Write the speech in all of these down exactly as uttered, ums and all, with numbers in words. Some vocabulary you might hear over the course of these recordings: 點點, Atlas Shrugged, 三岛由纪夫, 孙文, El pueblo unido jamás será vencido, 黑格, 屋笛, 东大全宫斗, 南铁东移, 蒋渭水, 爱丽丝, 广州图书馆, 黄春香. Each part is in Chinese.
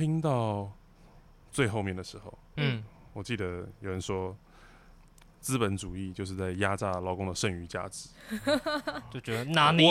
听到最后面的时候，嗯，我记得有人说，资本主义就是在压榨劳工的剩余价值，就觉得哪里？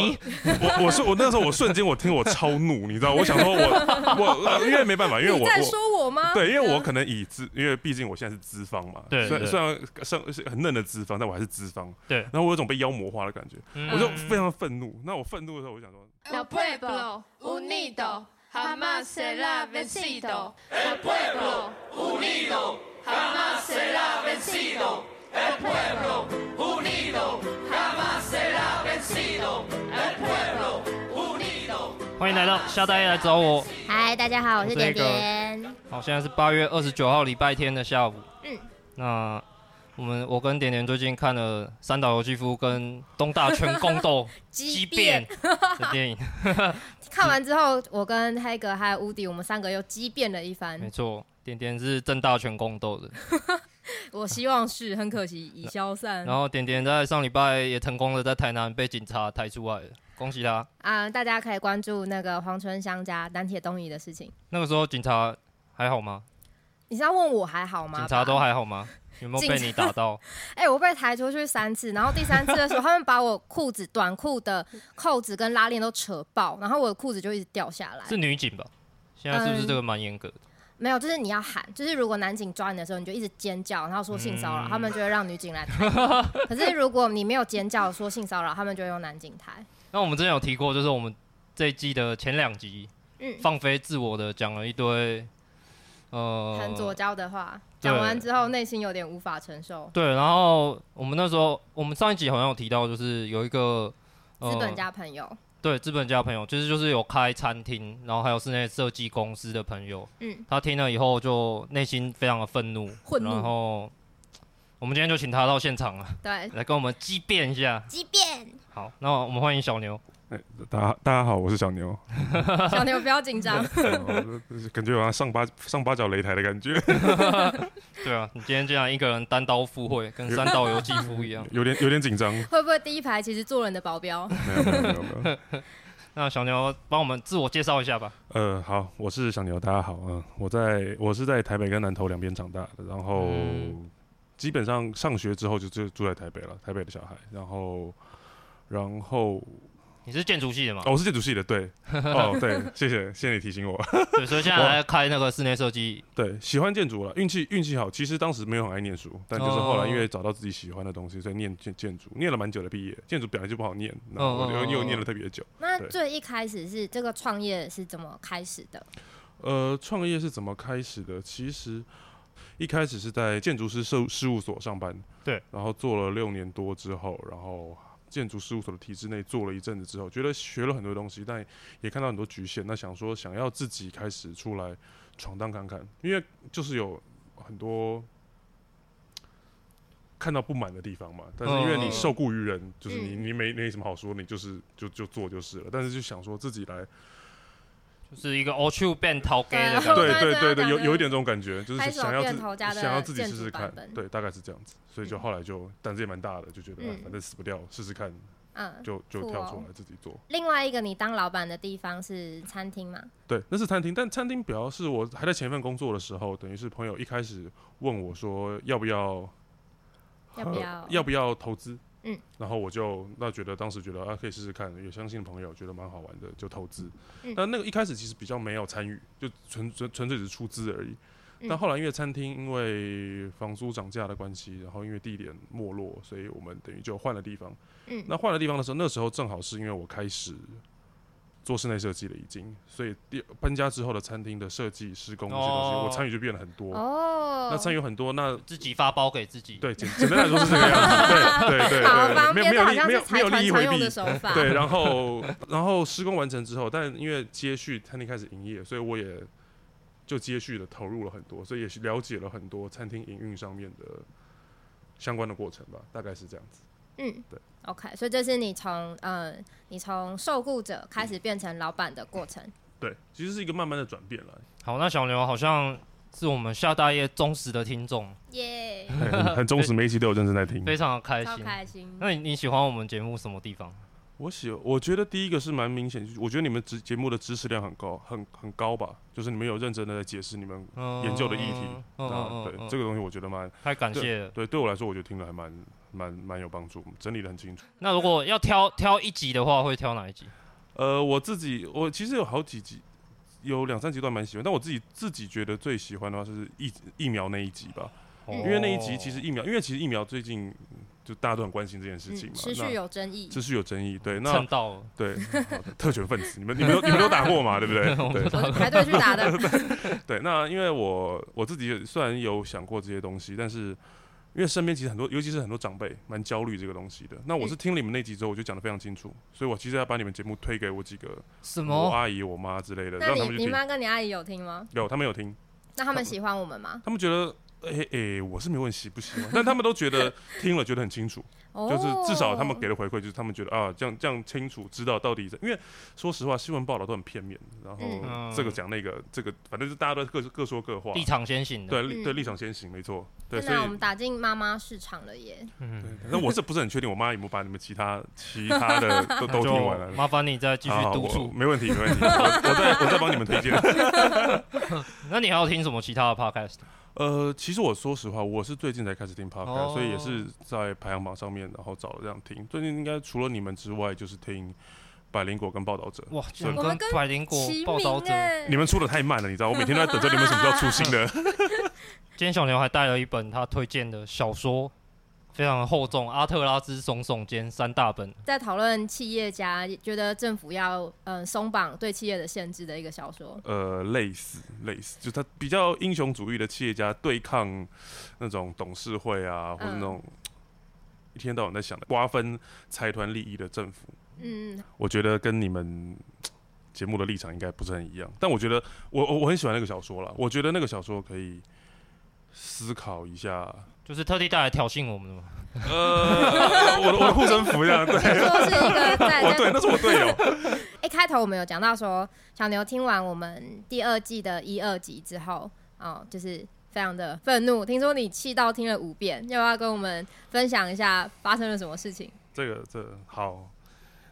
我我是 我, 我那时候我瞬间我听我超怒，你知道，我想说我我因为没办法，因为我你在说我吗？对，因为我可能以资，因为毕竟我现在是资方嘛，对，虽然是很嫩的资方，但我还是资方，对。然后我有种被妖魔化的感觉，嗯、我就非常愤怒。那我愤怒的时候，我想说，El pueblo unido jamás será vencido. El pueblo unido jamás será vencido.El pueblo unido jamás será vencido. El pueblo unido. 欢迎来到夏大爷来找我。嗨，大家好，我是点点。好，现在是八月二十九号礼拜天的下午。嗯。那我们我跟点点最近看了三岛由纪夫跟东大全宫斗激变的电影。看完之后，我跟黑格还有乌迪，我们三个又激变了一番。没错，点点是正大全宫斗的。我希望是，很可惜已消散。然后点点在上礼拜也成功的在台南被警察抬出来了，恭喜他啊、呃！大家可以关注那个黄春香家南铁东移的事情。那个时候警察还好吗？你是要问我还好吗？警察都还好吗？有没有被你打到？哎、欸，我被抬出去三次，然后第三次的时候，他们把我裤子短裤的扣子跟拉链都扯爆，然后我的裤子就一直掉下来。是女警吧？现在是不是这个蛮严格的？嗯没有，就是你要喊，就是如果男警抓你的时候，你就一直尖叫，然后说性骚扰、嗯，他们就会让女警来抬。可是如果你没有尖叫说性骚扰，他们就会用男警抬。那我们之前有提过，就是我们这一季的前两集，嗯、放飞自我的讲了一堆，呃，很左交的话，讲完之后内心有点无法承受。对，然后我们那时候，我们上一集好像有提到，就是有一个资本家朋友。呃对，资本家朋友，就是就是有开餐厅，然后还有室内设计公司的朋友，嗯，他听了以后就内心非常的愤怒，愤怒，然后我们今天就请他到现场了，对，来跟我们激辩一下，激辩。好，那我们欢迎小牛。欸、大, 大家好，我是小牛。小牛不要紧张，感觉有像上八上八角擂台的感觉。对啊，你今天竟然一个人单刀赴会，跟三岛由纪夫一样，有点有点紧张。会不会第一排其实做人的保镖？没有没有没有。那小牛帮我们自我介绍一下吧。呃，好，我是小牛，大家好啊、呃，我在我是在台北跟南投两边长大的，然后、嗯、基本上上学之后就就住在台北了，台北的小孩，然后然后。你是建筑系的吗？哦，我是建筑系的，对，哦，对，谢谢，谢谢你提醒我。对，所以现在还在开那个室内设计。对，喜欢建筑了，运气运气好。其实当时没有很爱念书，但就是后来因为找到自己喜欢的东西，所以念建建筑，念了蛮久的毕业。建筑本来就不好念，然后我又又念了特别久。那最一开始是这个创业是怎么开始的？呃，创业是怎么开始的？其实一开始是在建筑师事务所上班，对，然后做了六年多之后，然后。建筑事务所的体制内做了一阵子之后，觉得学了很多东西，但也看到很多局限。那想说，想要自己开始出来闯荡看看，因为就是有很多看到不满的地方嘛。但是因为你受雇于人，嗯、就是你你没没什么好说，你就是就就做就是了。但是就想说自己来，就是一个黑手变头家的感觉。对对对对，有有一点这种感觉，就是想要自想要自己试试看，对，大概是这样子。所以就后来就胆子也蛮大的，就觉得、嗯、反正死不掉，试试看，嗯、就就跳出来自己做。哦、另外一个你当老板的地方是餐厅嘛？对，那是餐厅，但餐厅比较是我还在前一份工作的时候，等于是朋友一开始问我说要不要，要不要、呃、要不要投资？嗯，然后我就那觉得当时觉得啊可以试试看，有相信的朋友觉得蛮好玩的，就投资。嗯、但那个一开始其实比较没有参与，就纯纯纯粹只是出资而已。但后来因为餐厅因为房租涨价的关系，然后因为地点没落，所以我们等于就换了地方。嗯，那换了地方的时候，那时候正好是因为我开始做室内设计了，已经，所以搬家之后的餐厅的设计、施工这些东西，哦、我参与就变了很多。哦，那参与很多，那自己发包给自己。对，简简单来说是这个样子。对对对对，没有没有利没有没有利益回避的手法。对，然后然后施工完成之后，但因为接续餐厅开始营业，所以我也。就接续的投入了很多，所以也了解了很多餐厅营运上面的相关的过程吧，大概是这样子。嗯，对 ，OK， 所以这是你从呃，你从受雇者开始变成老板的过程。嗯、对，其实是一个慢慢的转变了。好，那小牛好像是我们夏大业忠实的听众，耶、yeah ，很忠实，每一期都有认真在听，非常的开心。超开心。那 你, 你喜欢我们节目什么地方？我喜，我觉得第一个是蛮明显，我觉得你们节目的知识量很高，很很高吧，就是你们有认真的在解释你们研究的议题，嗯嗯、对、嗯、这个东西我觉得蛮太感谢了，对，对我来说我觉得听了还蛮蛮蛮有帮助，整理的很清楚。那如果要挑挑一集的话，会挑哪一集？呃，我自己我其实有好几集，有两三集都蛮喜欢，但我自己自己觉得最喜欢的话是疫疫苗那一集吧。因为那一集其实疫苗，因为其实疫苗最近就大家都很关心这件事情嘛，嗯、持续有争议，持续有争议，对，那蹭到了，对，特权分子，你们你们都你们都打过嘛，对不对？对，排队去打的。对，那因为我我自己虽然有想过这些东西，但是因为身边其实很多，尤其是很多长辈蛮焦虑这个东西的。那我是听你们那集之后，我就讲得非常清楚，所以我其实要把你们节目推给我几个什么我阿姨、我妈之类的，让他们去听。你妈跟你阿姨有听吗？有，他们有听。那他们喜欢我们吗？他们觉得。哎、欸、哎、欸，我是没问喜不喜欢，但他们都觉得听了觉得很清楚，就是至少他们给的回馈就是他们觉得啊，这样这样清楚知道到底，因为说实话新闻报道都很片面，然后这个讲那个，这个反正就大家都 各, 各说各话，立场先行的，对、嗯、对，立场先行没错。对，所以我们打进妈妈市场了耶。嗯，那我是不是很确定我妈有没有把你们其他其他的都都听完了？麻烦你再继续督促、啊，没问题没问题，我再我再帮你们推荐。那你还要听什么其他的 podcast？呃，其实我说实话，我是最近才开始听 podcast，、oh. 所以也是在排行榜上面，然后找了这样听。最近应该除了你们之外，就是听百灵果跟报道者。哇，我们跟百灵果、报道者，你们出的太慢了，你知道，我每天都在等着你们什么时候出新的。今天小牛还带了一本他推荐的小说，非常厚重，《阿特拉斯耸耸肩》三大本，在讨论企业家觉得政府要嗯松绑对企业的限制的一个小说。呃，类似类似，就他比较英雄主义的企业家对抗那种董事会啊，或者那种、嗯、一天到晚在想的瓜分财团利益的政府。嗯，我觉得跟你们节目的立场应该不是很一样，但我觉得我我很喜欢那个小说啦，我觉得那个小说可以思考一下。就是特地带来挑衅我们的吗？呃，我的护身符这样，对，说是一个在我对，那是我队友。一开头我们有讲到说，小牛听完我们第二季的一二集之后，哦，就是非常的愤怒。听说你气到听了五遍，要不要跟我们分享一下发生了什么事情？这个，这个好，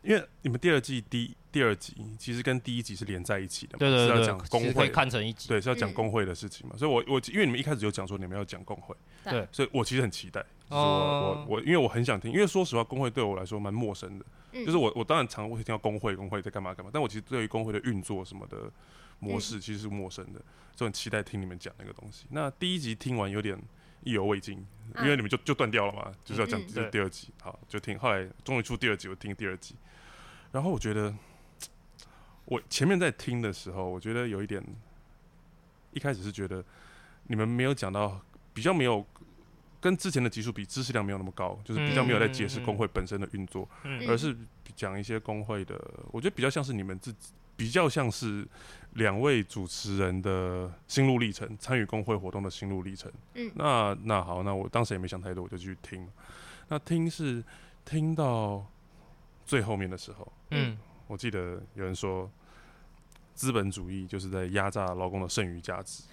因为你们第二季第第二集其实跟第一集是连在一起的嘛，对对对，是要讲工会，可以看成一集，对，是要讲工会的事情嘛。嗯、所以我，我因为你们一开始就讲说你们要讲工会，对，所以我其实很期待，就是、我我我因为我很想听，因为说实话，工会对我来说蛮陌生的，嗯、就是我我当然常会听到工会，工会在干嘛干嘛，但我其实对于工会的运作什么的模式其实是陌生的，嗯、所以很期待听你们讲那个东西。那第一集听完有点意犹未尽，因为你们就就断掉了嘛，就是要讲第二集，嗯、好，就听，后来终于出第二集，我听第二集，然后我觉得。我前面在听的时候，我觉得有一点，一开始是觉得你们没有讲到，比较没有跟之前的集数比，知识量没有那么高，就是比较没有在解释工会本身的运作，嗯嗯嗯而是讲一些工会的，我觉得比较像是你们自己，比较像是两位主持人的心路历程，参与工会活动的心路历程。嗯，那那好，那我当时也没想太多，我就去听。那听是听到最后面的时候，嗯。我记得有人说，资本主义就是在压榨劳工的剩余价值，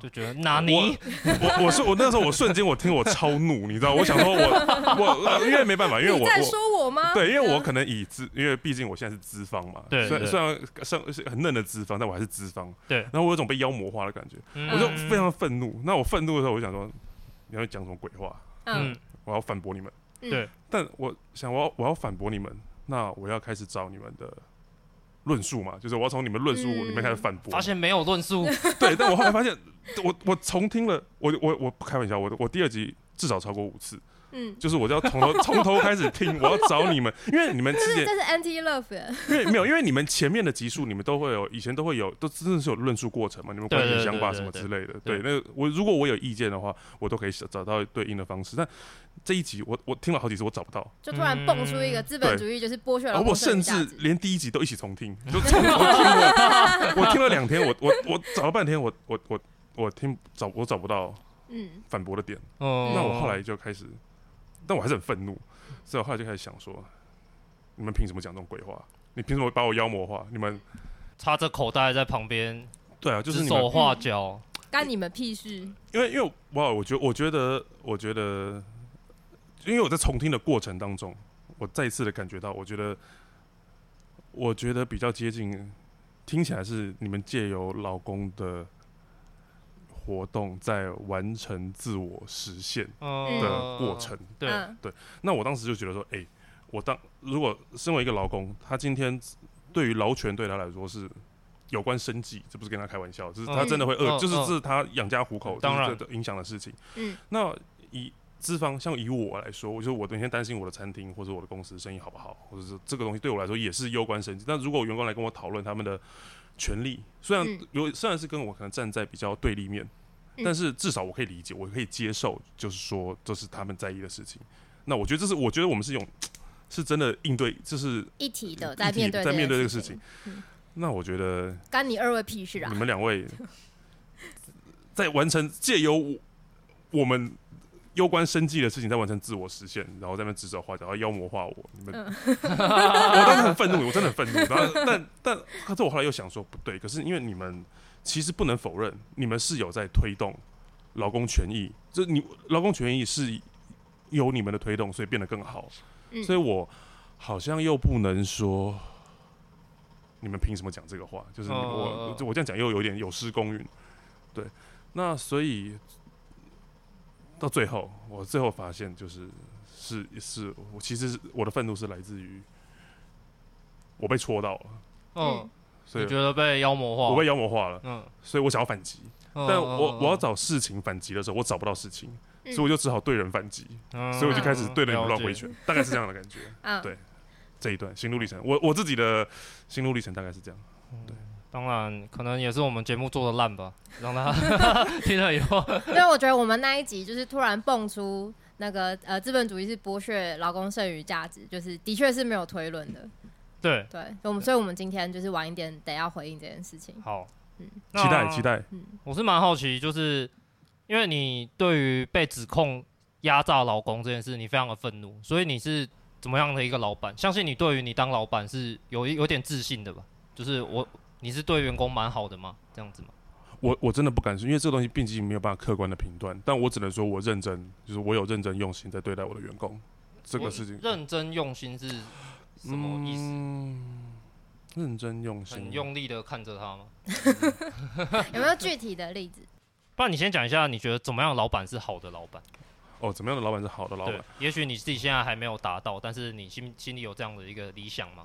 就觉得哪尼？我我是 我, 我那时候我瞬间我听我超怒，你知道？我想说我我因为没办法，因为我你在说我吗？对，因为我可能以资，因为毕竟我现在是资方嘛，对，虽然很嫩的资方，但我还是资方，对。然后我有种被妖魔化的感觉，嗯、我就非常愤怒。那我愤怒的时候，我就想说，你要讲什么鬼话？嗯，我要反驳你们。对、嗯，但我想我要我要反驳你们。那我要开始找你们的论述嘛，就是我要从你们论述里面开始反驳、嗯。发现没有论述，对，但我后来发现，我我重听了，我我我不开玩笑，我我第二集至少超过五次，嗯，就是我就要从头从头开始听，我要找你们，因为你们之前这是 anti love， 因为没有，因为你们前面的集数你们都会有，以前都会有，都真的是有论述过程嘛，你们关于想法什么之类的，对，那個、我如果我有意见的话，我都可以找到对应的方式，但。这一集 我, 我听了好几次，我找不到，就突然蹦出一个资本主义就是剥削了。而我甚至连第一集都一起重听，就重听了，我听了两天，我我我找了半天，我我我我听找我找不到反驳的点、嗯。那我后来就开始，但我还是很愤怒，所以我后来就开始想说，你们凭什么讲这种鬼话？你凭什么把我妖魔化？你们插着口袋在旁边，对啊，就是指手画脚，干你们屁事？因为因为哇，我觉得我觉得我觉得。因为我在重听的过程当中，我再一次的感觉到，我觉得我觉得比较接近，听起来是你们借由老公的活动在完成自我实现的过程。嗯、对、嗯、对，那我当时就觉得说，哎、欸，我当如果身为一个劳工，他今天对于劳权对他来说是有关生计，这不是跟他开玩笑，就是他真的会饿、嗯，就是这是他养家糊口、嗯、当然、就是、影响的事情。嗯，那以资方像以我来说，我就我每天担心我的餐厅或者我的公司生意好不好，或者是这个东西对我来说也是攸关生计。但如果员工来跟我讨论他们的权利，虽然有、嗯、虽然是跟我可能站在比较对立面，但是至少我可以理解，我可以接受，就是说这是他们在意的事情。那我觉得这是，我觉得我们是用是真的应对，就是一体的在面对在面对这个事情。嗯、那我觉得干你二位屁事啊！你们两位在完成借由 我, 我们。攸关生计的事情，在完成自我实现，然后在那边指手画脚，然后妖魔化我。你们，嗯、我当时很愤怒，我真的很愤怒。但但可是我后来又想说，不对。可是因为你们其实不能否认，你们是有在推动劳工权益，就你劳工权益是有你们的推动，所以变得更好。嗯、所以我好像又不能说你们凭什么讲这个话，就是我、哦、我这样讲又有点有失公允。对，那所以。到最后，我最后发现就是是是，我其实我的愤怒是来自于我被戳到了，嗯，所以我觉得被妖魔化，我被妖魔化了，嗯，所以我想要反击，嗯、但我、嗯、我要找事情反击的时候，我找不到事情，嗯、所以我就只好对人反击，嗯、所以我就开始对人胡乱挥拳，大概是这样的感觉，嗯、对，这一段心路历程，我我自己的心路历程大概是这样，对。当然，可能也是我们节目做的烂吧，让他听了以后。因为我觉得我们那一集就是突然蹦出那个呃，资本主义是剥削劳工剩余价值，就是的确是没有推论的。对对，我们所以我们今天就是晚一点得要回应这件事情。好，嗯，期待期待。嗯，我是蛮好奇，就是因为你对于被指控压榨劳工这件事，你非常的愤怒，所以你是怎么样的一个老板？相信你对于你当老板是有有点自信的吧？就是我。你是对员工蛮好的吗？这样子吗？我我真的不敢说，因为这个东西毕竟没有办法客观的评断。但我只能说，我认真，就是我有认真用心在对待我的员工这个事情。认真用心是什么意思？嗯、认真用心，很用力的看着他吗？有没有具体的例子？不然你先讲一下，你觉得怎么样的老板是好的老板？哦，怎么样的老板是好的老板？也许你自己现在还没有达到，但是你心心里有这样的一个理想吗？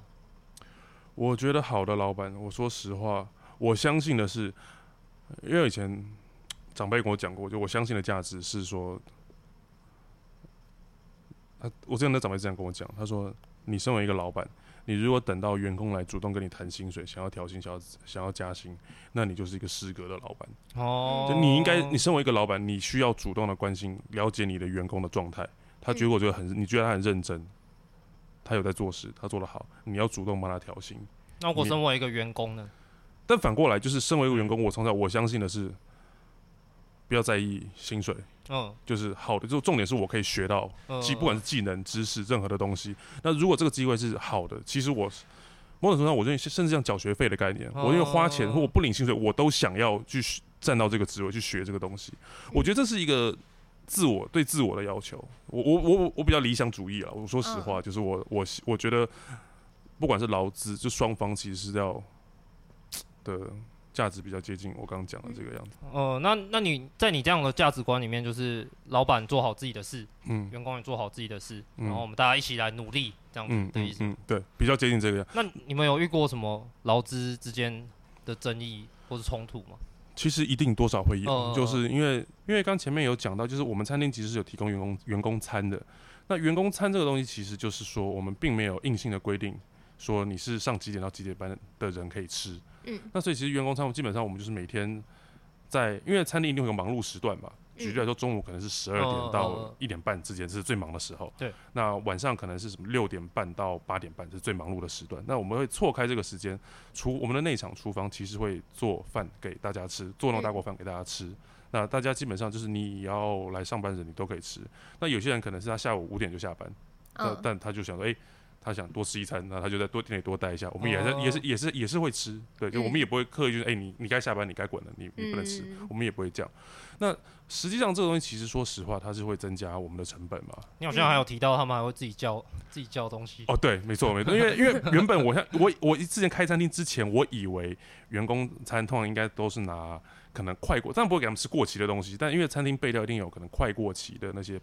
我觉得好的老板，我说实话，我相信的是，因为以前长辈跟我讲过，就我相信的价值是说，他我之前的长辈这样跟我讲，他说，你身为一个老板，你如果等到员工来主动跟你谈薪水，想要调薪，想要想要加薪，那你就是一个失格的老板。哦，就你应该，你身为一个老板，你需要主动的关心、了解你的员工的状态。他结果觉得很，你觉得他很认真。他有在做事，他做得好，你要主动帮他调薪。那我身为一个员工呢？但反过来，就是身为一个员工，我从小我相信的是，不要在意薪水，嗯，就是好的，就重点是我可以学到，嗯、不管是技能、知识，任何的东西。那如果这个机会是好的，其实我某种程度上，我认为甚至像缴学费的概念，嗯、我因为花钱或我不领薪水，我都想要去站到这个职位去学这个东西。我觉得这是一个。自我对自我的要求，我我我我比较理想主义啦。我说实话，嗯、就是我我我觉得，不管是劳资，就双方其实是要的价值比较接近我刚刚讲的这个样子。哦、呃，那那你在你这样的价值观里面，就是老板做好自己的事，嗯，员工也做好自己的事，嗯、然后我们大家一起来努力，这样子的意思。嗯嗯嗯、对，比较接近这个样。那你们有遇过什么劳资之间的争议或是冲突吗？其实一定多少会有，哦、就是因为因为刚前面有讲到，就是我们餐厅其实是有提供员工员工餐的。那员工餐这个东西，其实就是说我们并没有硬性的规定，说你是上几点到几点班的人可以吃。嗯。那所以其实员工餐基本上我们就是每天在，因为餐厅一定有忙碌时段嘛。举例来说，中午可能是十二点到一点半之间是最忙的时候。对。那晚上可能是什么六点半到八点半是最忙碌的时段。那我们会错开这个时间，厨我们的内场厨房其实会做饭给大家吃，做那种大锅饭给大家吃。那大家基本上就是你要来上班的人，你都可以吃。那有些人可能是他下午五点就下班，但他就想说，哎、欸，他想多吃一餐，那他就在多店里多待一下。我们也是、哦、也是也是也是会吃，对，就我们也不会刻意就是哎、欸、你你该下班你该滚了，你你不能吃、嗯，我们也不会这样。那实际上这个东西其实说实话，它是会增加我们的成本嘛。你好像还有提到他们还会自己叫自己叫东西。哦，对，没错没错，因为因为原本我我我之前开餐厅之前，我以为员工餐通常应该都是拿。可能快过，当然不会给他们吃过期的东西，但因为餐厅备料一定有可能快过期的那些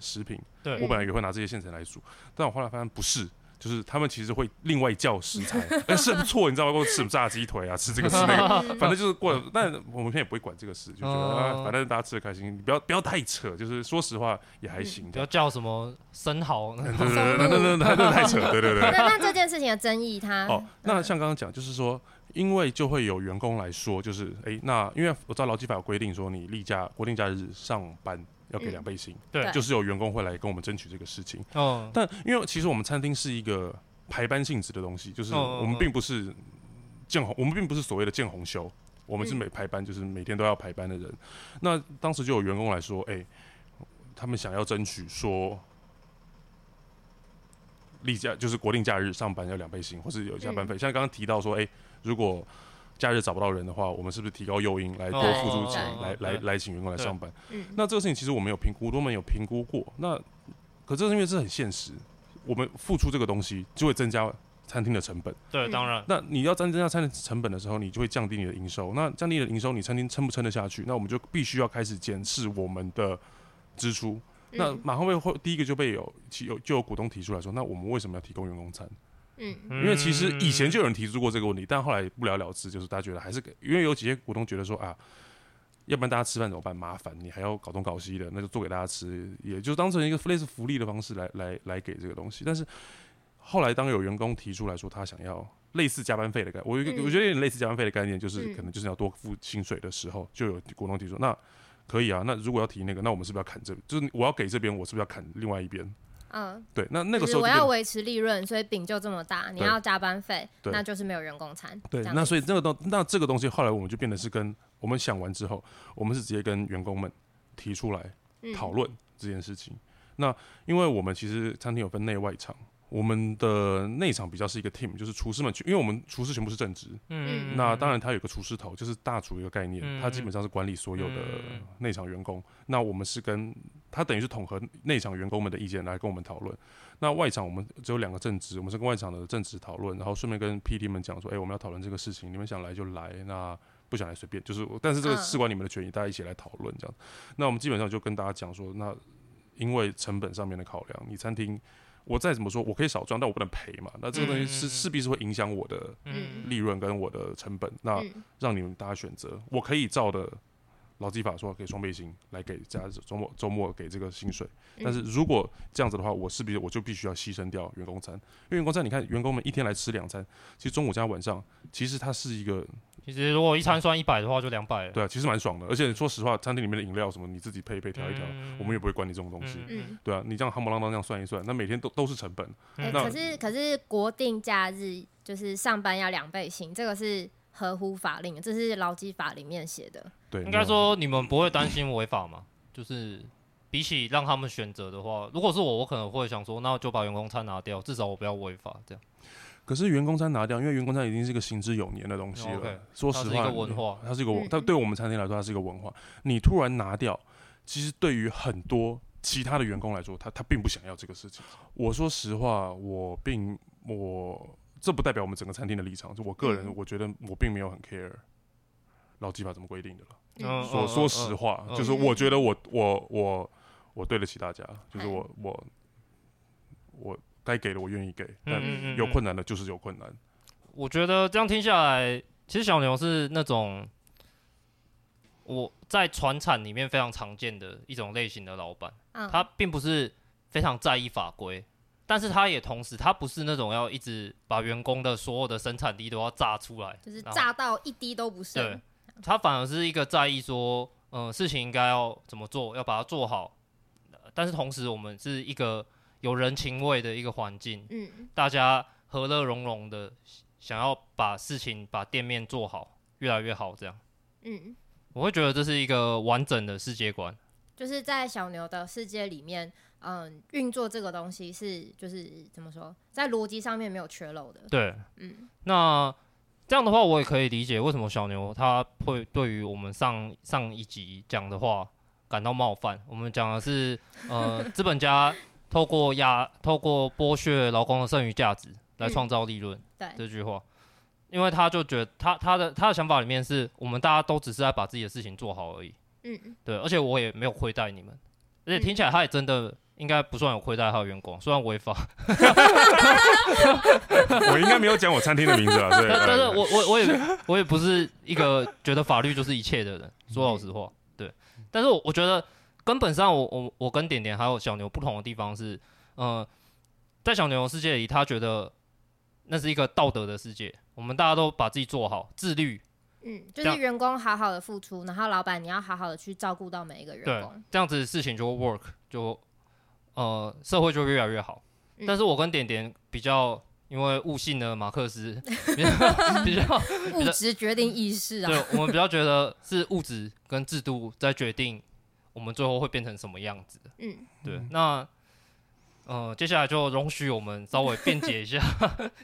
食品，对，我本来也会拿这些现成来煮，但我后来发现不是，就是他们其实会另外叫食材，但是不错，你知道吗？吃什么炸鸡腿啊，吃这个吃那个，反正就是过了。但我们现在也不会管这个事，就觉得、啊、反正大家吃的开心，你不要不要太扯，就是说实话也还行。不要叫什么生蚝，对对对，那那那那太扯，对对对。那这件事情的争议，它哦，那像刚刚讲，就是说。因为就会有员工来说，就是哎、欸，那因为我知道劳基法有规定说，你例假、国定假日上班要给两倍薪、嗯，对，就是有员工会来跟我们争取这个事情。哦、但因为其实我们餐厅是一个排班性质的东西，就是我们并不是见红，我们并不是所谓的见红休，我们是每排班就是每天都要排班的人。嗯、那当时就有员工来说，哎、欸，他们想要争取说。例假就是国定假日上班要两倍薪，或是有加班费、嗯。像刚刚提到说，哎、欸，如果假日找不到人的话，我们是不是提高诱因来多付出钱、哦、来来来请员工来上班？那这个事情其实我们有评估，我们有评估过。那可是因为这很现实，我们付出这个东西就会增加餐厅的成本。对，当然。那你要增加餐厅成本的时候，你就会降低你的营收。那降低你的营收，你餐厅撑不撑得下去？那我们就必须要开始检视我们的支出。那马上会第一个就被有有就有股东提出来说，那我们为什么要提供员工餐？嗯，因为其实以前就有人提出过这个问题，但后来不了了之，就是大家觉得还是因为有几些股东觉得说啊，要不然大家吃饭怎么办？麻烦你还要搞东搞西的，那就做给大家吃，也就当成一个类似福利的方式来来来给这个东西。但是后来当有员工提出来说他想要类似加班费的概念，我我觉得有点类似加班费的概念，就是可能就是要多付薪水的时候，就有股东提出那。可以啊，那如果要提那个，那我们是不是要砍这？就是我要给这边，我是不是要砍另外一边？嗯，对，那那个时候我要维持利润，所以饼就这么大，你要加班费，那就是没有员工餐。对，那所以那个那这个东西，后来我们就变得是跟我们想完之后，我们是直接跟员工们提出来讨论这件事情。嗯、那因为我们其实餐厅有分内外场。我们的内场比较是一个 team， 就是厨师们，因为我们厨师全部是正职，嗯，那当然他有个厨师头，就是大厨一个概念，嗯、他基本上是管理所有的内场员工。嗯、那我们是跟他等于是统合内场员工们的意见来跟我们讨论。那外场我们只有两个正职，我们是跟外场的正职讨论，然后顺便跟 P D 们讲说，哎、欸，我们要讨论这个事情，你们想来就来，那不想来随便，就是但是这个事关你们的权益，大家一起来讨论这样。那我们基本上就跟大家讲说，那因为成本上面的考量，你餐厅。我再怎么说，我可以少赚，但我不能赔嘛。那这个东西是势必是会影响我的利润跟我的成本。嗯、那让你们大家选择，我可以照的劳基法说给双倍薪来给加周末周末给这个薪水。但是如果这样子的话，我势必我就必须要牺牲掉员工餐，因为员工餐你看员工们一天来吃两餐，其实中午加晚上，其实它是一个。其实如果一餐算一百的话，就两百了。对啊，其实蛮爽的。而且说实话，餐厅里面的饮料什么，你自己配一配调一调、嗯，我们也不会管你这种东西。嗯、对啊，你这样夯不啷当这样算一算，那每天都都是成本。嗯、可是可是国定假日就是上班要两倍薪，这个是合乎法令，这是劳基法里面写的。对，应该说你们不会担心违法吗？就是比起让他们选择的话，如果是我，我可能会想说，那就把员工餐拿掉，至少我不要违法这样。可是员工餐拿掉，因为员工餐已经是一个行之有年的东西了。Okay, 说实话，它是一个文化，它是一个文，它对我们餐厅来说，它是一个文化。你突然拿掉，其实对于很多其他的员工来说，他他并不想要这个事情。我说实话，我并我这不代表我们整个餐厅的立场，就我个人，我觉得我并没有很 care 劳基法怎么规定的了。嗯、说说实话、嗯，就是我觉得我我我我对得起大家，就是我我我。我该给的我愿意给，但有困难的就是有困难。嗯嗯嗯、我觉得这样听下来，其实小牛是那种我在传产里面非常常见的一种类型的老板、嗯，他并不是非常在意法规，但是他也同时他不是那种要一直把员工的所有的生产力都要榨出来，就是榨到一滴都不剩。对，他反而是一个在意说，嗯、呃，事情应该要怎么做，要把它做好。但是同时，我们是一个。有人情味的一个环境、嗯，大家和乐融融的，想要把事情、把店面做好，越来越好，这样，嗯，我会觉得这是一个完整的世界观。就是在小牛的世界里面，嗯，运作这个东西是就是怎么说，在逻辑上面没有缺漏的。对，嗯，那这样的话，我也可以理解为什么小牛他会对于我们上上一集讲的话感到冒犯。我们讲的是，呃，资本家透过压、透过剥削劳工的剩余价值来创造利润、嗯，这句话。因为他就觉得他他的他的想法里面是我们大家都只是在把自己的事情做好而已，嗯，对，而且我也没有亏待你们，而且听起来他也真的应该不算有亏待他的员工，虽然违法，我应该没有讲我餐厅的名字啊，对，但是我我我也我也不是一个觉得法律就是一切的人，说老实话，对，但是我我觉得根本上我我我跟点点还有小牛不同的地方是，呃，在小牛世界里，他觉得那是一个道德的世界。我们大家都把自己做好，自律。嗯，就是员工好好的付出，然后老板你要好好的去照顾到每一个员工。对，这样子事情就 work， 就呃社会就越来越好、嗯。但是我跟点点比较，因为悟性的马克思比较比较物质决定意识啊。对，我们比较觉得是物质跟制度在决定我们最后会变成什么样子。嗯，对，那。呃，接下来就容许我们稍微辩解一下，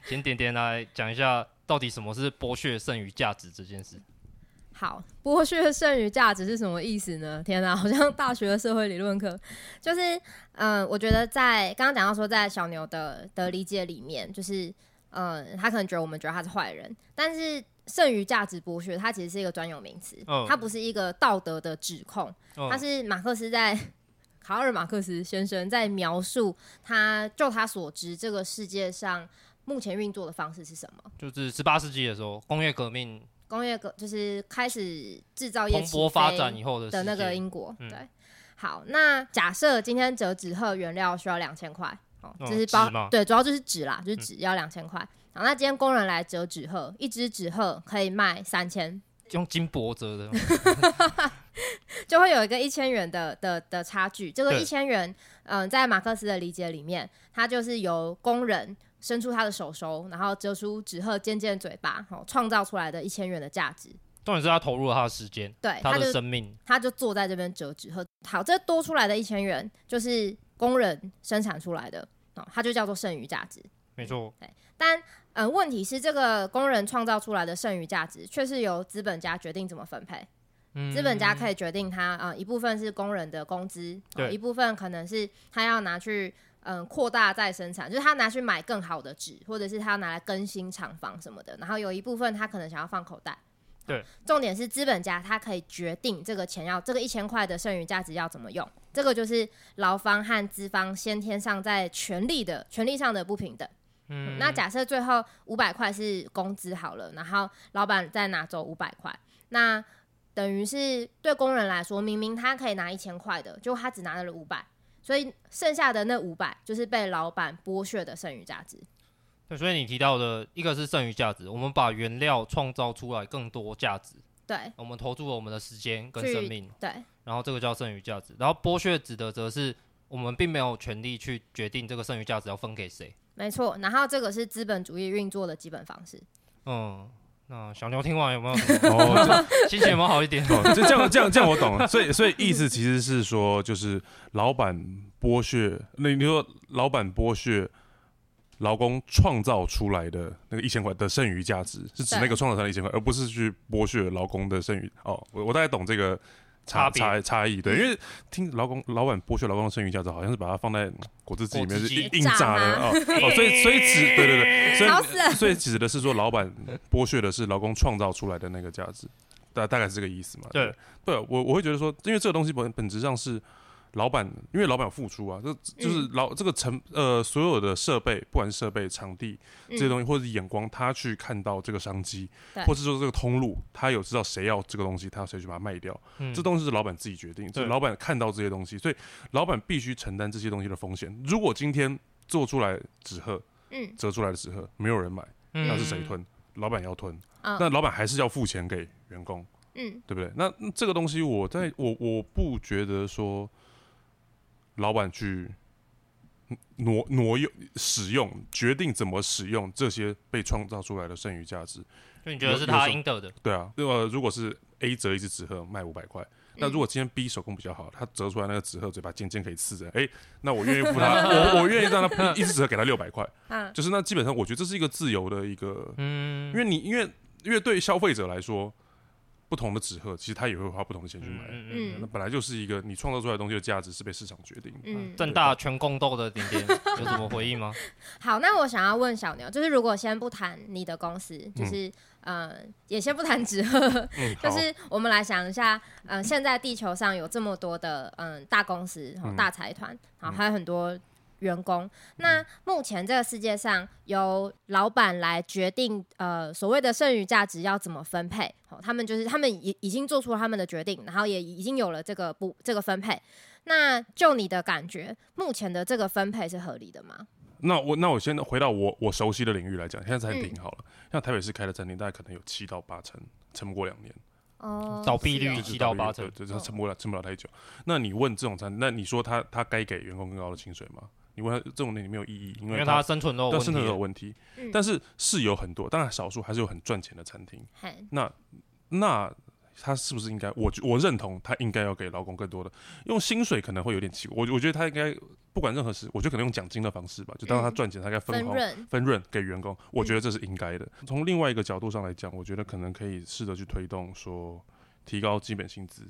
请点点来讲一下到底什么是剥削剩余价值这件事。好，剥削剩余价值是什么意思呢？天哪，好像大学的社会理论课。就是，嗯、呃，我觉得在刚刚讲到说，在小牛的的理解里面，就是，嗯、呃，他可能觉得我们觉得他是坏人，但是剩余价值剥削，它其实是一个专有名词，嗯、它不是一个道德的指控，它是马克思在。卡尔马克思先生在描述他就他所知这个世界上目前运作的方式是什么？就是十八世纪的时候，工业革命，工业革就是开始制造业起飞蓬勃发展以后的那个英国。嗯、对，好，那假设今天折纸鹤原料需要两千块，哦，这是包、嗯、对，主要就是纸啦，就是纸要两千块。然后那今天工人来折纸鹤，一只纸鹤可以卖三千。用金箔折的就会有一个一千元 的, 的, 的差距，这个一千元、呃、在马克思的理解里面，它就是由工人伸出他的手手，然后折出纸鹤尖尖的嘴巴，创、哦、造出来的一千元的价值。重点是他投入了他的时间，对，他的生命，他 就, 他就坐在这边折纸鹤。好，这多出来的一千元就是工人生产出来的、哦、它就叫做剩余价值，没错。但呃，问题是这个工人创造出来的剩余价值，却是由资本家决定怎么分配。嗯、资本家可以决定他啊、呃，一部分是工人的工资、呃，一部分可能是他要拿去嗯、呃、扩大再生产，就是他拿去买更好的纸，或者是他拿来更新厂房什么的。然后有一部分他可能想要放口袋。对，重点是资本家他可以决定这个钱要这个一千块的剩余价值要怎么用，这个就是劳方和资方先天上在权力的权力上的不平等。嗯、那假设最后五百块是工资好了，然后老板再拿走五百块，那等于是对工人来说，明明他可以拿一千块的，就他只拿了五百，所以剩下的那五百就是被老板剥削的剩余价值。对，所以你提到的一个是剩余价值，我们把原料创造出来更多价值，对，我们投注了我们的时间跟生命，对，然后这个叫剩余价值。然后剥削指的则是我们并没有权利去决定这个剩余价值要分给谁。没错，然后这个是资本主义运作的基本方式。嗯，那小牛听完有没有什么？哦，心情有没有好一点？哦，就这样，这样，这样我懂了。所以，所以意思其实是说，就是老板剥削，那你说老板剥削劳工创造出来的那个一千块的剩余价值，是指那个创造出来的一千块，而不是去剥削劳工的剩余。哦，我我大概懂这个。差差差异，对，因为听老公老板剥削老公的剩余价值，好像是把它放在果汁机里面是硬榨的啊、哦哦，所以所以指对对对，所以所以指的是说老板剥削的是劳工创造出来的那个价值，大大概是这个意思嘛？对，对我我会觉得说，因为这个东西本本质上是老板，因为老板有付出啊，这就是老这个成呃所有的设备，不管是设备、场地这些东西，或者是眼光，他去看到这个商机，或是说这个通路，他有知道谁要这个东西，他谁去把它卖掉，嗯、这东西是老板自己决定，所以老板看到这些东西，所以老板必须承担这些东西的风险。如果今天做出来纸鹤，嗯，折出来的纸鹤没有人买，那是谁吞？老板要吞，哦、那老板还是要付钱给员工，嗯，对不对？那这个东西我在我我不觉得说。老板去挪挪用、使用、决定怎么使用这些被创造出来的剩余价值，就你觉得是他应得的？对啊，呃，如果是 A 折一只纸鹤卖五百块，那如果今天 B 手工比较好，他折出来那个纸鹤嘴巴尖尖可以刺人，哎、欸，那我愿意付他，我我愿意让他一只纸鹤给他六百块，就是那基本上我觉得这是一个自由的一个，嗯，因为你因为因为对消费者来说，不同的纸鹤其实他也会花不同的钱去买，嗯嗯，那本来就是一个你创造出来的东西的价值是被市场决定的。嗯，正大全共斗的点点有什么回应吗？好，那我想要问小牛，就是如果先不谈你的公司，就是。嗯呃，也先不谈纸鹤，嗯，就是我们来想一下，呃，现在地球上有这么多的嗯、呃、大公司、哦、大财团，然后还有很多员工。嗯、那目前这个世界上由老板来决定，呃，所谓的剩余价值要怎么分配，哦、他们就是他们已已经做出了他们的决定，然后也已经有了这个不这个分配。那就你的感觉，目前的这个分配是合理的吗？那我那我先回到我我熟悉的领域来讲，现在餐厅好了，嗯、像台北市开的餐厅，大概可能有七到八成撑不过两年，哦，倒闭率七到八成，对，就是撑不了，撑不了太久。那你问这种餐厅，那你说他他该给员工更高的薪水吗？你问他这种人，你没有意义，因为他生存都有问题，生存都有问题。嗯、但是是有很多，当然少数还是有很赚钱的餐厅。那那他是不是应该？我我认同他应该要给劳工更多的，用薪水可能会有点奇怪。我我觉得他应该不管任何事，我觉得可能用奖金的方式吧，就当他赚钱，他该分红、嗯、分润给员工，我觉得这是应该的。从、嗯、另外一个角度上来讲，我觉得可能可以试着去推动说提高基本薪资，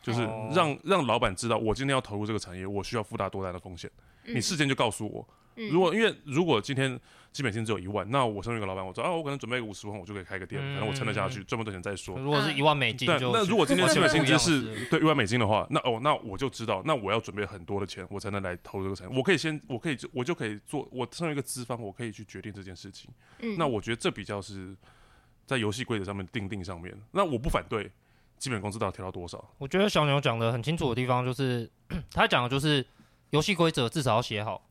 就是让、哦、让老板知道我今天要投入这个产业，我需要负大多大的风险、嗯，你事先就告诉我。如果因为如果今天基本薪只有一万，那我身为一个老板，我说啊，我可能准备个五十万，我就可以开个店，反正我撑得下去，赚不多钱再说。如果是一万美金就，但那如果今天基本薪资是对一万美金的话，那哦，那我就知道，那我要准备很多的钱，我才能来投这个产业。我可以先，我可以，我就可以做，我身为一个资方，我可以去决定这件事情。嗯、那我觉得这比较是在游戏规则上面定定上面，那我不反对基本工资到底调到多少。我觉得小牛讲的很清楚的地方就是，他讲的就是游戏规则至少要写好。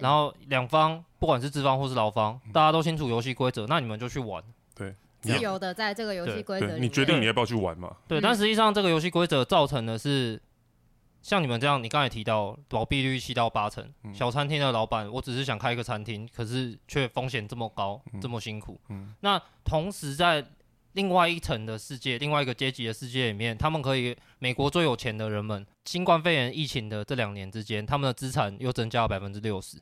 然后两方不管是资方或是劳方、嗯，大家都清楚游戏规则，那你们就去玩。对，自由的在这个游戏规则里面，你决定你要不要去玩嘛？对，嗯、但实际上这个游戏规则造成的是，像你们这样，你刚才提到倒闭率七到八成，嗯、小餐厅的老板，我只是想开一个餐厅，可是却风险这么高，嗯、这么辛苦、嗯。那同时在另外一层的世界，另外一个阶级的世界里面，他们可以，美国最有钱的人们，新冠肺炎疫情的这两年之间，他们的资产又增加了百分之六十。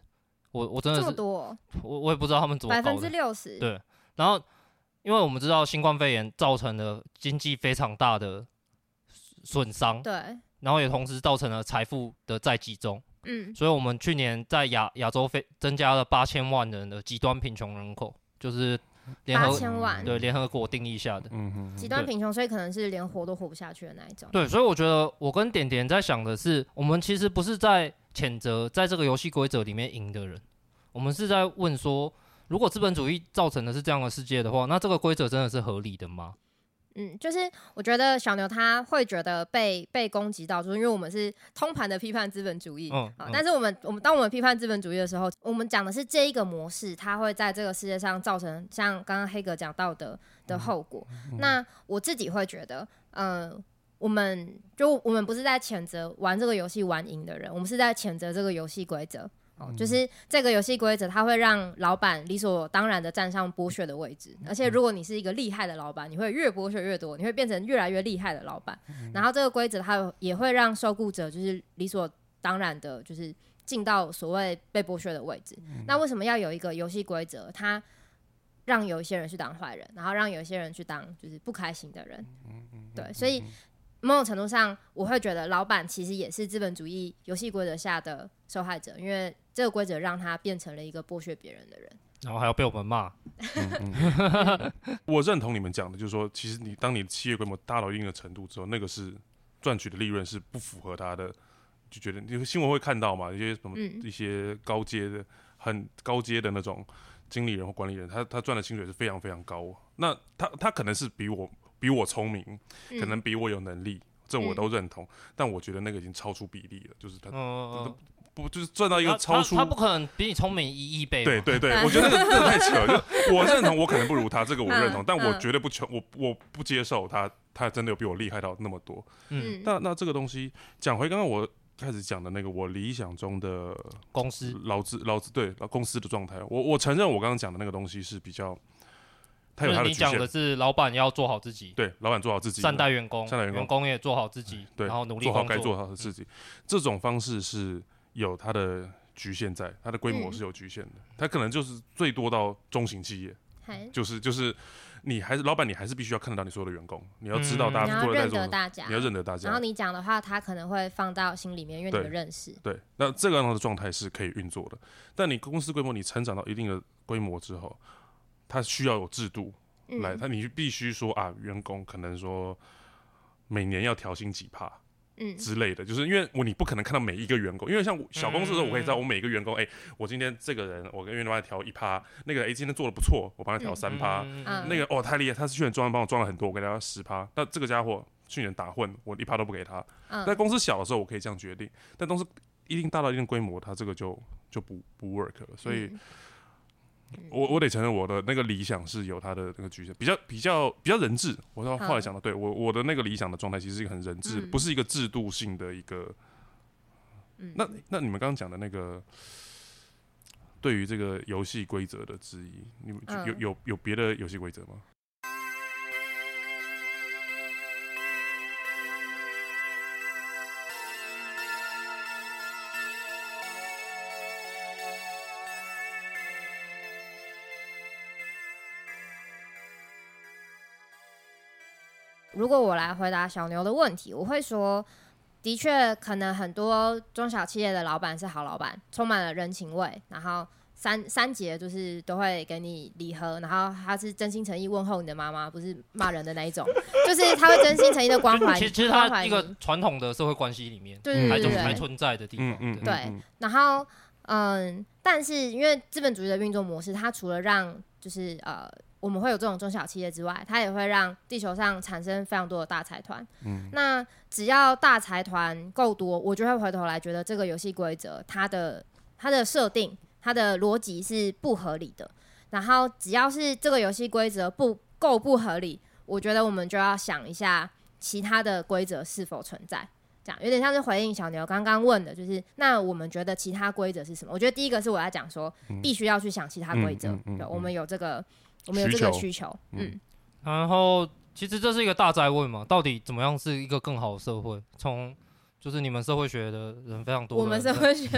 我我真的是这么多，我我也不知道他们怎么搞的。百分之六十。对，然后因为我们知道新冠肺炎造成了经济非常大的损伤，对，然后也同时造成了财富的再集中。嗯，所以我们去年在亚亚洲增加了八千万人的极端贫穷人口，就是。八千万，对，联合国定义下的，嗯哼，极端贫穷，所以可能是连活都活不下去的那一种。对，所以我觉得我跟点点在想的是，我们其实不是在谴责在这个游戏规则里面赢的人，我们是在问说，如果资本主义造成的是这样的世界的话，那这个规则真的是合理的吗？嗯，就是我觉得小牛他会觉得被被攻击到，就是因为我们是通盘的批判资本主义、嗯嗯、但是我们我们当我们批判资本主义的时候，我们讲的是这一个模式，它会在这个世界上造成像刚刚黑格讲到的的后果、嗯嗯。那我自己会觉得，呃，我们就我们不是在谴责玩这个游戏玩赢的人，我们是在谴责这个游戏规则。哦、就是这个游戏规则，它会让老板理所当然的站上剥削的位置，而且如果你是一个厉害的老板，你会越剥削越多，你会变成越来越厉害的老板。然后这个规则它也会让受雇者就是理所当然的，就是进到所谓被剥削的位置。那为什么要有一个游戏规则，它让有一些人去当坏人，然后让有一些人去当就是不开心的人？对，所以某种程度上，我会觉得老板其实也是资本主义游戏规则下的受害者，因为这个规则让他变成了一个剥削别人的人，然后还要被我们骂。嗯嗯、我认同你们讲的，就是说，其实你当你的企业规模大到一定的程度之后，那个是赚取的利润是不符合他的，就觉得你新闻会看到嘛，一些什么、嗯、一些高阶的、很高阶的那种经理人或管理人，他他赚的薪水是非常非常高，那他他可能是比我。比我聪明，可能比我有能力、嗯，这我都认同。但我觉得那个已经超出比例了，就是他、嗯、不就是赚到一个超出， 他, 他, 他不可能比你聪明一亿倍。对对对，我觉得那个真的太扯了。我认同，我可能不如他，这个我认同，嗯、但我绝对不求，我我不接受他，他真的有比我厉害到那么多。嗯，那那这个东西讲回刚刚我开始讲的那个我理想中的公司、劳资、劳资对公司的状态，我我承认我刚刚讲的那个东西是比较。它有它的局限。就是你讲的是老板要做好自己，对，老板做好自己，善待员工，善待员工，员工也做好自己，对，然后努力工作，做好该做好的自己、嗯。这种方式是有它的局限在，它的规模是有局限的，嗯、它可能就是最多到中型企业，嗯、就是就是你还是老板，你还是必须要看得到你所有的员工，你要知道大家做的在做、嗯，你要认得大家，你要认得大家。然后你讲的话，他可能会放到心里面，因为你们认识。对，对那这个样的状态是可以运作的，但你公司规模你成长到一定的规模之后。他需要有制度来，他、嗯、你必须说啊，员工可能说每年要调薪几趴，嗯之类的，就是因为我你不可能看到每一个员工，因为像小公司的时候，我可以知道我每一个员工，哎、嗯欸，我今天这个人我跟员工帮他调一趴，那个哎、欸、今天做的不错，我帮他调三趴，那个哦太厉害，他是去年装帮我装了很多，我给他十趴，那这个家伙去年打混，我一趴都不给他。但、嗯、公司小的时候我可以这样决定，但公司一定大到一定规模，他这个就就不不 work 了，所以。嗯我, 我得承认，我的那个理想是有它的那个局限，比较比较比较人质。我到后来想到，对我我的那个理想的状态，其实是一个很人质、嗯，不是一个制度性的一个。嗯、那那你们刚刚讲的那个，对于这个游戏规则的质疑，你们有、嗯、有有别的游戏规则吗？如果我来回答小牛的问题，我会说，的确可能很多中小企业的老板是好老板，充满了人情味，然后三三节就是都会给你礼盒，然后他是真心诚意问候你的妈妈，不是骂人的那一种，就是他会真心诚意的关怀你。其实他一个传统的社会关系里面，对对对，还存在的地方。嗯、对, 对，然后嗯，但是因为资本主义的运作模式，它除了让就是呃。我们会有这种中小企业之外，它也会让地球上产生非常多的大财团、嗯。那只要大财团够多，我就会回头来觉得这个游戏规则它的它的设定、它的逻辑是不合理的。然后只要是这个游戏规则不够不合理，我觉得我们就要想一下其他的规则是否存在。这样有点像是回应小牛刚刚问的，就是那我们觉得其他规则是什么？我觉得第一个是我要讲说，必须要去想其他规则、嗯嗯嗯嗯。我们有这个。我们有这个需求，嗯，然后其实这是一个大哉问嘛，到底怎么样是一个更好的社会？从就是你们社会学的人非常多，我们社会学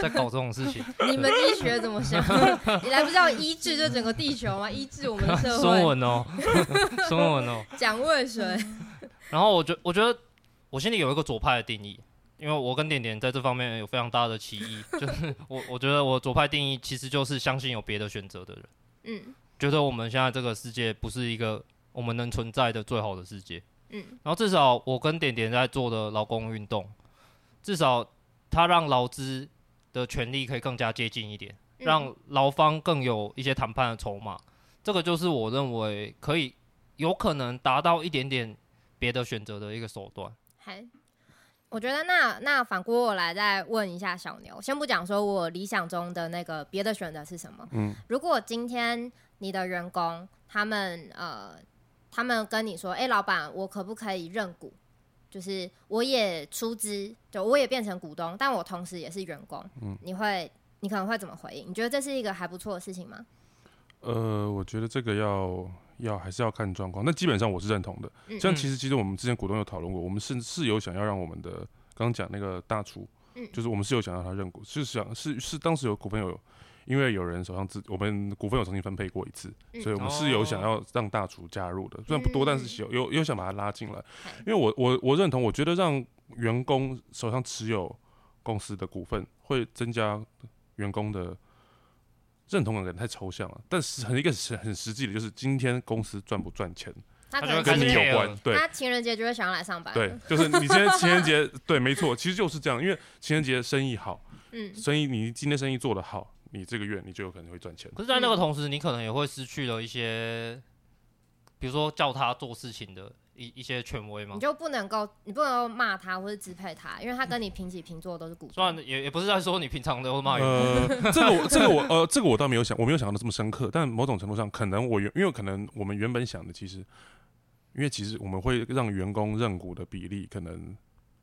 在搞这种事情，你们医学怎么想？你来不是要医治就整个地球吗？医治我们的社会？孙文哦，孙文哦，蒋渭水。然后我觉我觉得我心里有一个左派的定义，因为我跟点点在这方面有非常大的歧义，就是我我觉得我左派定义其实就是相信有别的选择的人，嗯。觉得我们现在这个世界不是一个我们能存在的最好的世界，嗯，然后至少我跟点点在做的劳工运动，至少它让劳资的权利可以更加接近一点，让劳方更有一些谈判的筹码，这个就是我认为可以有可能达到一点点别的选择的一个手段。我觉得那那反过我来再问一下小牛，先不讲说我理想中的那个别的选择是什么，嗯，如果今天你的员工他们呃他们跟你说，哎、欸，老板，我可不可以认股？就是我也出资，就我也变成股东，但我同时也是员工。嗯，你会你可能会怎么回应？你觉得这是一个还不错的事情吗？呃，我觉得这个要。要还是要看状况，那基本上我是认同的。像其实其实我们之前股东有讨论过，我们是是有想要让我们的刚刚讲那个大厨、嗯，就是我们是有想要他认股，是想是是当时有股份有，因为有人手上自我们股份有重新分配过一次，所以我们是有想要让大厨加入的，虽然不多，但是有有有想把他拉进来，因为我我我认同，我觉得让员工手上持有公司的股份会增加员工的。认同感可能太抽象了，但是很一个很实际的，就是今天公司赚不赚钱，他可能跟你有关。对，他情人节就会想要来上班。对，就是你今天情人节，对，没错，其实就是这样，因为情人节生意好，嗯，生意你今天生意做得好，你这个月你就有可能会赚钱。可是，在那个同时，你可能也会失去了一些，比如说叫他做事情的。一, 一些权威嘛，你就不能够，你不能够骂他或是支配他，因为他跟你平起平坐都是股东。虽然也也不是在说你平常都骂员工，呃，这个我这个我呃这个我倒没有想，我没有想到这么深刻，但某种程度上，可能我因为可能我们原本想的，其实因为其实我们会让员工认股的比例可能。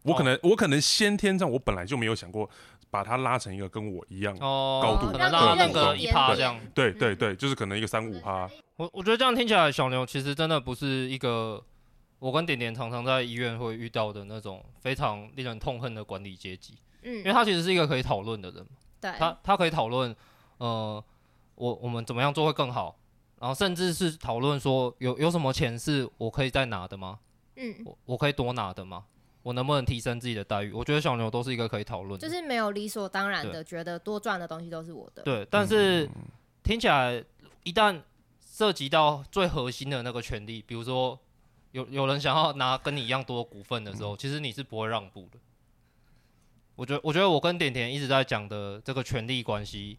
我可能、哦、我可能先天上我本来就没有想过把它拉成一个跟我一样高度，哦、可能拉那个一趴这样。对对对，就是可能一个三五趴。我我觉得这样听起来，小牛其实真的不是一个我跟点点常常在医院会遇到的那种非常令人痛恨的管理阶级。嗯，因为他其实是一个可以讨论的人。对，他他可以讨论，呃，我我们怎么样做会更好，然后甚至是讨论说有有什么钱是我可以再拿的吗？嗯，我我可以多拿的吗？我能不能提升自己的待遇？我觉得小牛都是一个可以讨论的，就是没有理所当然的觉得多赚的东西都是我的。对，但是听起来一旦涉及到最核心的那个权利，比如说 有, 有人想要拿跟你一样多股份的时候，其实你是不会让步的。我觉得，我觉得我跟点点一直在讲的这个权利关系，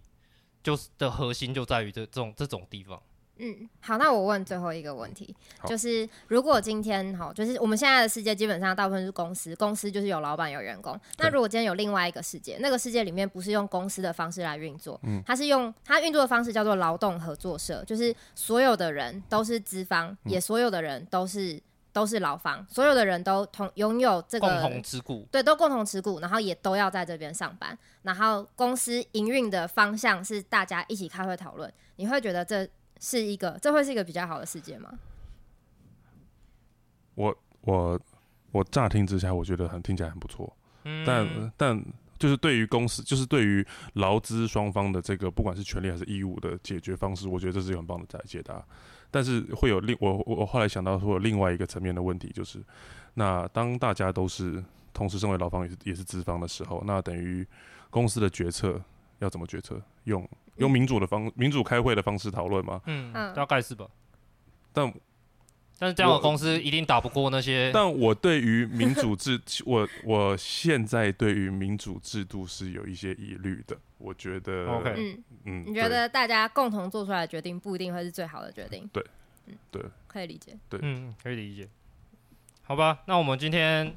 就是的核心就在于这种这种地方。嗯，好，那我问最后一个问题，就是如果今天好，就是我们现在的世界基本上大部分是公司，公司就是有老板有员工。那如果今天有另外一个世界，那个世界里面不是用公司的方式来运作，嗯、它是用它运作的方式叫做劳动合作社，就是所有的人都是资方，嗯、也所有的人都是都是劳方，所有的人都同拥有这个共同持股，对，都共同持股，然后也都要在这边上班，然后公司营运的方向是大家一起开会讨论。你会觉得这？是一个，这会是一个比较好的世界吗？我我我乍听之下，我觉得很听起来很不错，嗯、但但就是对于公司，就是对于劳资双方的这个不管是权利还是义务的解决方式，我觉得这是一个很棒的解答。但是会有另我我后来想到说有另外一个层面的问题，就是那当大家都是同时身为劳方也是也是资方的时候，那等于公司的决策要怎么决策用？用民主的方民主开会的方式讨论吗？嗯，大概是吧。但但是这样的公司一定打不过那些。但我对于民主制，我我现在对于民主制度是有一些疑虑的。我觉得 ，OK， 嗯嗯，你觉得大家共同做出来的决定不一定会是最好的决定？对，嗯，对，可以理解。对，嗯，可以理解。好吧，那我们今天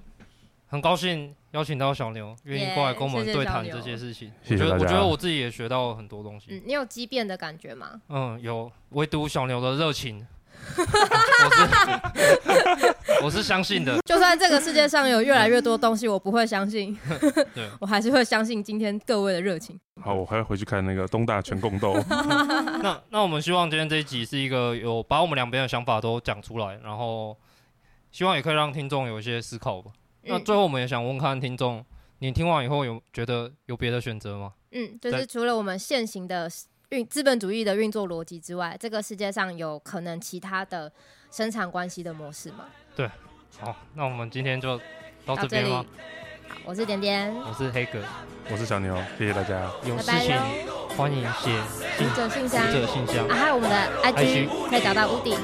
很高兴邀请到小牛，愿意过来跟我们对谈这些事情。Yeah, 我觉得，谢谢大家。我觉得我自己也学到很多东西。嗯，你有激变的感觉吗？嗯，有，唯独小牛的热情，我是我是相信的。就算这个世界上有越来越多东西，我不会相信，我还是会相信今天各位的热情。好，我还要回去看那个东大全共斗。那那我们希望今天这一集是一个有把我们两边的想法都讲出来，然后希望也可以让听众有一些思考吧。那最后我们也想问看听众，你听完以后有觉得有别的选择吗？嗯，就是除了我们现行的资本主义的运作逻辑之外，这个世界上有可能其他的生产关系的模式吗？对，好，那我们今天就到这边吗？好，我是点点，我是黑哥，我是小牛，谢谢大家。有事情欢迎写信，读者信箱，读者信箱，啊，还有我们的 I G 可以找到屋顶。